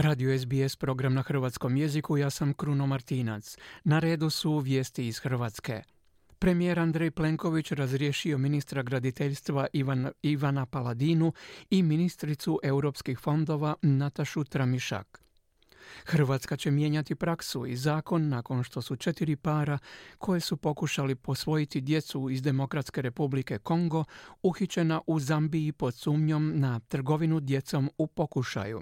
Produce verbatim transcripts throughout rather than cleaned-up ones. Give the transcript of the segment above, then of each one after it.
Radio S B S program na hrvatskom jeziku, ja sam Kruno Martinac. Na redu su vijesti iz Hrvatske. Premijer Andrej Plenković razriješio ministra graditeljstva Ivan, Ivana Paladinu i ministricu europskih fondova Natašu Tramišak. Hrvatska će mijenjati praksu i zakon nakon što su četiri para koje su pokušali posvojiti djecu iz Demokratske Republike Kongo uhićena u Zambiji pod sumnjom na trgovinu djecom u pokušaju.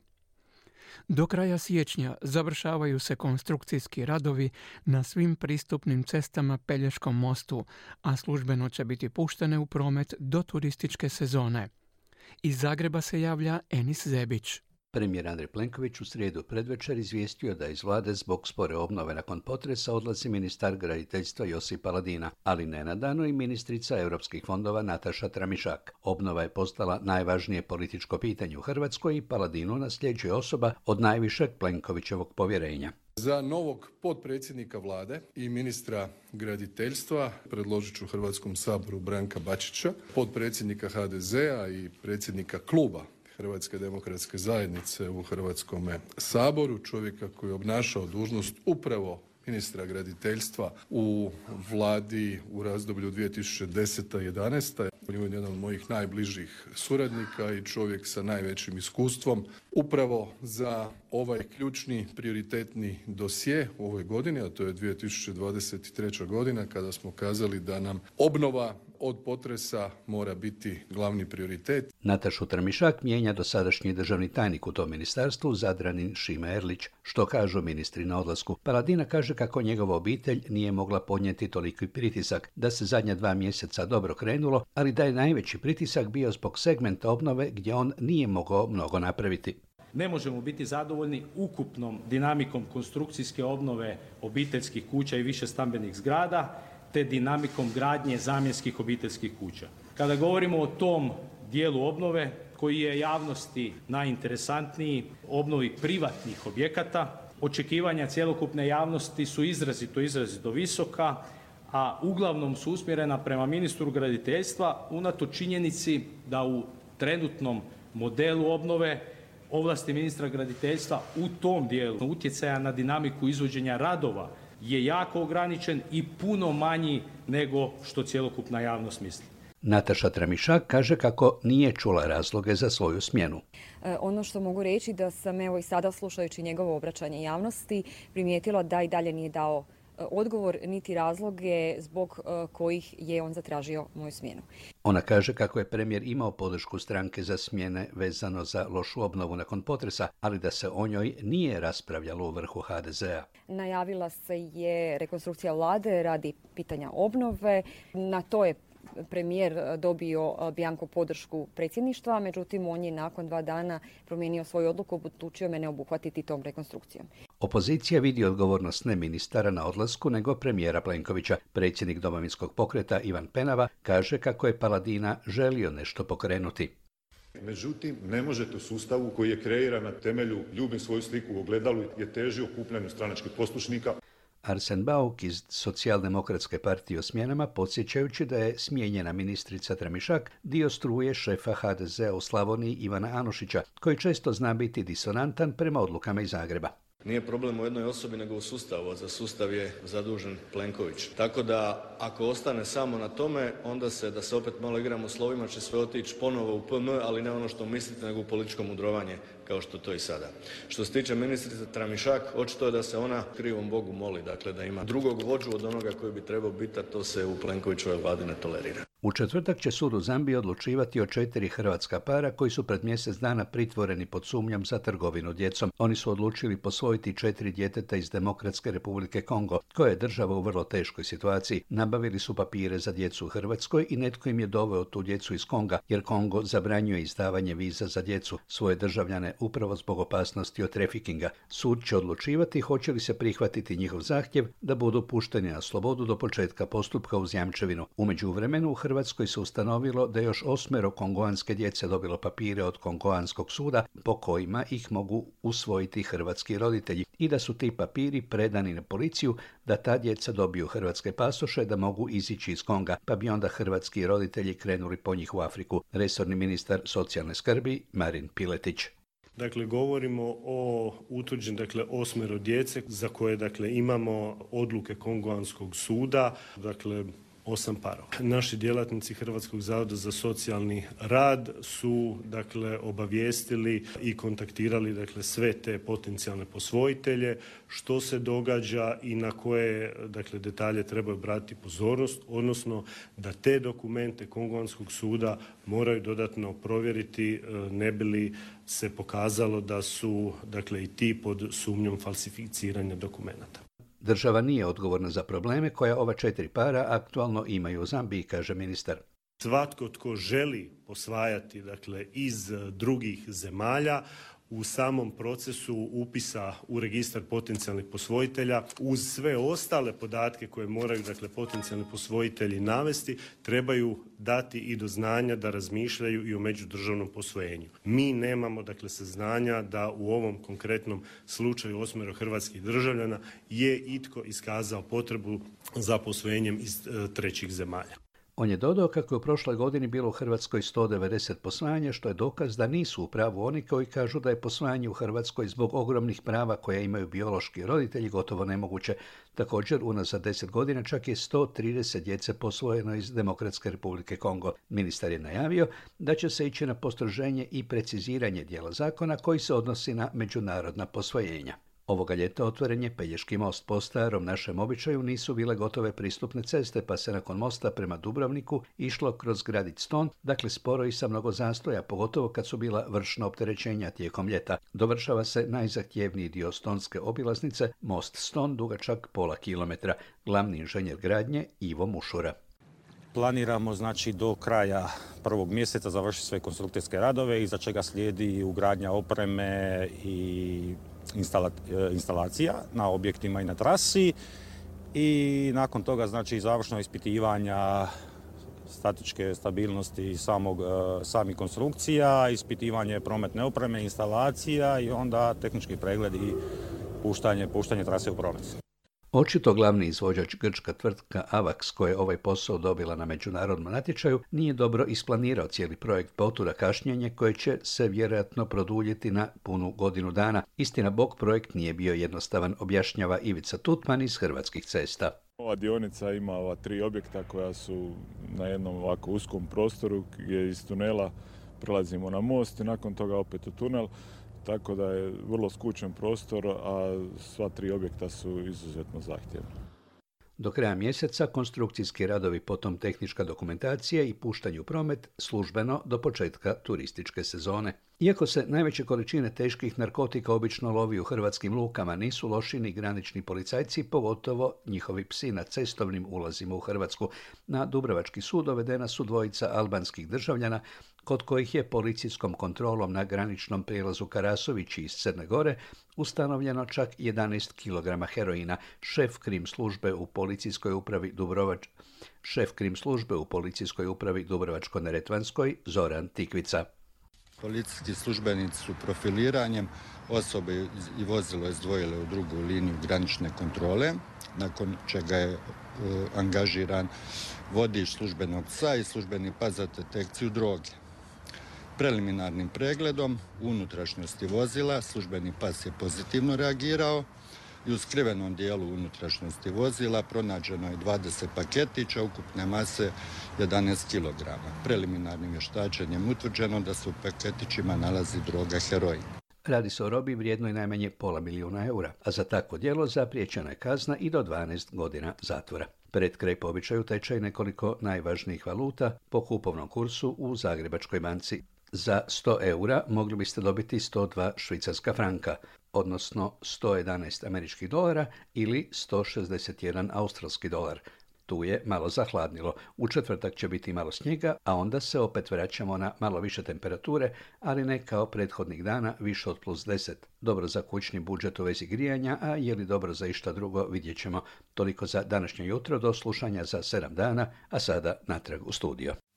Do kraja siječnja završavaju se konstrukcijski radovi na svim pristupnim cestama Pelješkom mostu, a službeno će biti puštene u promet do turističke sezone. Iz Zagreba se javlja Enis Zebić. Premijer Andrej Plenković u srijedu predvečer izvijestio da iz vlade zbog spore obnove nakon potresa odlazi ministar graditeljstva Josip Paladina, ali nenadano i ministrica europskih fondova Nataša Tramišak. Obnova je postala najvažnije političko pitanje u Hrvatskoj i Paladinu nasljeđuje osoba od najvišeg Plenkovićevog povjerenja. Za novog potpredsjednika vlade i ministra graditeljstva predložit ću Hrvatskom saboru Branka Bačića, potpredsjednika H D Z-a i predsjednika kluba Hrvatske demokratske zajednice u Hrvatskom saboru, čovjeka koji je obnašao dužnost upravo ministra graditeljstva u vladi u razdoblju dvije tisuće deseta jedanaesta On je jedan od mojih najbližih suradnika i čovjek sa najvećim iskustvom upravo za ovaj ključni prioritetni dosje u ovoj godini, a to je dvije tisuće dvadeset treća godina kada smo kazali da nam obnova od potresa mora biti glavni prioritet. Natašu Tramišak mijenja dosadašnji državni tajnik u tom ministarstvu, Zadranin Šime Erlić. Što kažu ministri na odlasku? Paladina kaže kako njegova obitelj nije mogla podnijeti toliki pritisak, da se zadnja dva mjeseca dobro krenulo, ali da je najveći pritisak bio zbog segmenta obnove gdje on nije mogao mnogo napraviti. Ne možemo biti zadovoljni ukupnom dinamikom konstrukcijske obnove obiteljskih kuća i višestambenih zgrada, te dinamikom gradnje zamjenskih obiteljskih kuća. Kada govorimo o tom dijelu obnove koji je javnosti najinteresantniji, obnovi privatnih objekata, očekivanja cjelokupne javnosti su izrazito, izrazito visoka, a uglavnom su usmjerena prema ministru graditeljstva unatoč činjenici da u trenutnom modelu obnove ovlasti ministra graditeljstva u tom dijelu utjecaja na dinamiku izvođenja radova je jako ograničen i puno manji nego što cjelokupna javnost misli. Nataša Tramišak kaže kako nije čula razloge za svoju smjenu. E, ono što mogu reći da sam evo i sada slušajući njegovo obraćanje javnosti primijetila da i dalje nije dao odgovor niti razloge zbog kojih je on zatražio moju smjenu. Ona kaže kako je premijer imao podršku stranke za smjene vezano za lošu obnovu nakon potresa, ali da se o njoj nije raspravljalo u vrhu H D Z-a. Najavila se je rekonstrukcija vlade radi pitanja obnove. Na to je premijer dobio bianko podršku predsjedništva, međutim on je nakon dva dana promijenio svoju odluku, obutučio me ne obuhvatiti tom rekonstrukcijom. Opozicija vidi odgovornost ne ministara na odlasku nego premijera Plenkovića. Predsjednik Domovinskog pokreta Ivan Penava kaže kako je Paladina želio nešto pokrenuti. Međutim, ne možete u sustavu koji je kreiran na temelju ljubim svoju sliku u ogledalu je teži okupljanju stranačkih poslušnika. Arsen Bauk iz Socijaldemokratske partije o smjenama, podsjećajući da je smijenjena ministrica Tramišak dio struje šefa H D Z-a u Slavoniji Ivana Anušića, koji često zna biti disonantan prema odlukama iz Zagreba. Nije problem u jednoj osobi nego u sustavu, a za sustav je zadužen Plenković. Tako da ako ostane samo na tome, onda se, da se opet malo igramo slovima, će sve otići ponovo u P M, ali ne ono što mislite nego u političko mudrovanje kao što to i sada. Što se tiče ministrice Tramišak, očito je da se ona krivom Bogu moli, dakle da ima drugog vođu od onoga koji bi trebao biti, a to se u Plenkovićevoj vladi ne tolerira. U četvrtak će sud u Zambiji odlučivati o četiri hrvatska para koji su pred mjesec dana pritvoreni pod sumnjom za trgovinu djecom. Oni su odlučili posvojiti četiri djeteta iz Demokratske Republike Kongo, koja je država u vrlo teškoj situaciji. Nabavili su papire za djecu u Hrvatskoj i netko im je doveo tu djecu iz Konga, jer Kongo zabranjuje izdavanje viza za djecu svoje državljane upravo zbog opasnosti od trafikinga. Sud će odlučivati hoće li se prihvatiti njihov zahtjev da budu pušteni na slobodu do početka postupka uz jamčevinu. U međuvremenu u Hrvatskoj se ustanovilo da još osmero kongoanske djece dobilo papire od Kongoanskog suda po kojima ih mogu usvojiti hrvatski roditelji i da su ti papiri predani na policiju da ta djeca dobiju hrvatske pasoše da mogu izići iz Konga, pa bi onda hrvatski roditelji krenuli po njih u Afriku. Resorni ministar socijalne skrbi Marin Piletić. Dakle, govorimo o utuđen, dakle, osmero djece za koje, dakle, imamo odluke Kongoanskog suda, dakle, osam parova. Naši djelatnici Hrvatskog zavoda za socijalni rad su, dakle, obavijestili i kontaktirali, dakle, sve te potencijalne posvojitelje, što se događa i na koje, dakle, detalje trebaju obratiti pozornost, odnosno da te dokumente Kongoanskog suda moraju dodatno provjeriti ne bi li se pokazalo da su, dakle, i ti pod sumnjom falsificiranja dokumenata. Država nije odgovorna za probleme koje ova četiri para aktualno imaju u Zambiji, kaže ministar. Svatko tko želi posvajati, dakle, iz drugih zemalja, u samom procesu upisa u registar potencijalnih posvojitelja, uz sve ostale podatke koje moraju, dakle, potencijalni posvojitelji navesti, trebaju dati i do znanja da razmišljaju i o međudržavnom posvojenju. Mi nemamo, dakle, saznanja da u ovom konkretnom slučaju osmero hrvatskih državljana je itko iskazao potrebu za posvojenjem iz e, trećih zemalja. On je dodao kako je u prošloj godini bilo u Hrvatskoj sto devedeset posvajanja, što je dokaz da nisu u pravu oni koji kažu da je posvajanje u Hrvatskoj zbog ogromnih prava koja imaju biološki roditelji gotovo nemoguće. Također, unazad deset godina čak je sto trideset djece posvojeno iz Demokratske Republike Kongo. Ministar je najavio da će se ići na postroženje i preciziranje dijela zakona koji se odnosi na međunarodna posvojenja. Ovoga ljeta otvoren je Pelješki most. Po starom našem običaju nisu bile gotove pristupne ceste, pa se nakon mosta prema Dubrovniku išlo kroz gradić Ston, dakle sporo i sa mnogo zastoja, pogotovo kad su bila vršna opterećenja tijekom ljeta. Dovršava se najzahtjevniji dio stonske obilaznice, most Ston, dugačak pola kilometra. Glavni inženjer gradnje Ivo Mušura. Planiramo, znači, do kraja prvog mjeseca završiti sve konstrukcijske radove, iza čega slijedi ugradnja opreme i Instala, instalacija na objektima i na trasi i nakon toga, znači, završno ispitivanja statičke stabilnosti samog, sami konstrukcija, ispitivanje prometne opreme, instalacija i onda tehnički pregled i puštanje, puštanje trase u promet. Očito glavni izvođač, grčka tvrtka Avax, koja je ovaj posao dobila na međunarodnom natječaju, nije dobro isplanirao cijeli projekt, potura kašnjenje koje će se vjerojatno produljiti na punu godinu dana. Istina bog, projekt nije bio jednostavan, objašnjava Ivica Tutman iz Hrvatskih cesta. Ova dionica ima ova tri objekta koja su na jednom ovako uskom prostoru gdje iz tunela prelazimo na most i nakon toga opet u tunel. Tako da je vrlo skučen prostor, a sva tri objekta su izuzetno zahtjevna. Do kraja mjeseca konstrukcijski radovi, potom tehnička dokumentacija i puštanje u promet službeno do početka turističke sezone. Iako se najveće količine teških narkotika obično lovi u hrvatskim lukama, nisu loši ni granični policajci, pogotovo njihovi psi na cestovnim ulazima u Hrvatsku. Na Dubrovački sud dovedena su dvojica albanskih državljana, kod kojih je policijskom kontrolom na graničnom prijelazu Karasovići iz Crne Gore ustanovljeno čak jedanaest kilograma heroina. Šef krim službe u policijskoj upravi Dubrovač... Šef krim službe u policijskoj upravi Dubrovačko-Neretvanskoj Zoran Tikvica. Policijski službenici su profiliranjem osobe i vozilo izdvojile u drugu liniju granične kontrole, nakon čega je e, angažiran vodič službenog psa i službeni pas za detekciju droge. Preliminarnim pregledom unutrašnjosti vozila službeni pas je pozitivno reagirao i u skrivenom dijelu unutrašnjosti vozila pronađeno je dvadeset paketića ukupne mase jedanaest kilograma. Preliminarnim vještačenjem utvrđeno da se u paketićima nalazi droga heroin. Radi se o robi vrijednoj najmanje pola milijuna eura, a za takvo djelo zapriječena je kazna i do dvanaest godina zatvora. Pred kraj po običaju tečaj nekoliko najvažnijih valuta po kupovnom kursu u Zagrebačkoj banci. Za sto eura mogli biste dobiti sto dva švicarska franka, odnosno sto jedanaest američkih dolara ili sto šezdeset jedan australski dolar. Tu je malo zahladnilo. U četvrtak će biti malo snijega, a onda se opet vraćamo na malo više temperature, ali ne kao prethodnih dana, više od plus deset. Dobro za kućni budžet u vezi grijanja, a je li dobro za išta drugo, vidjet ćemo. Toliko za današnje jutro, do slušanja za sedam dana, a sada natrag u studio.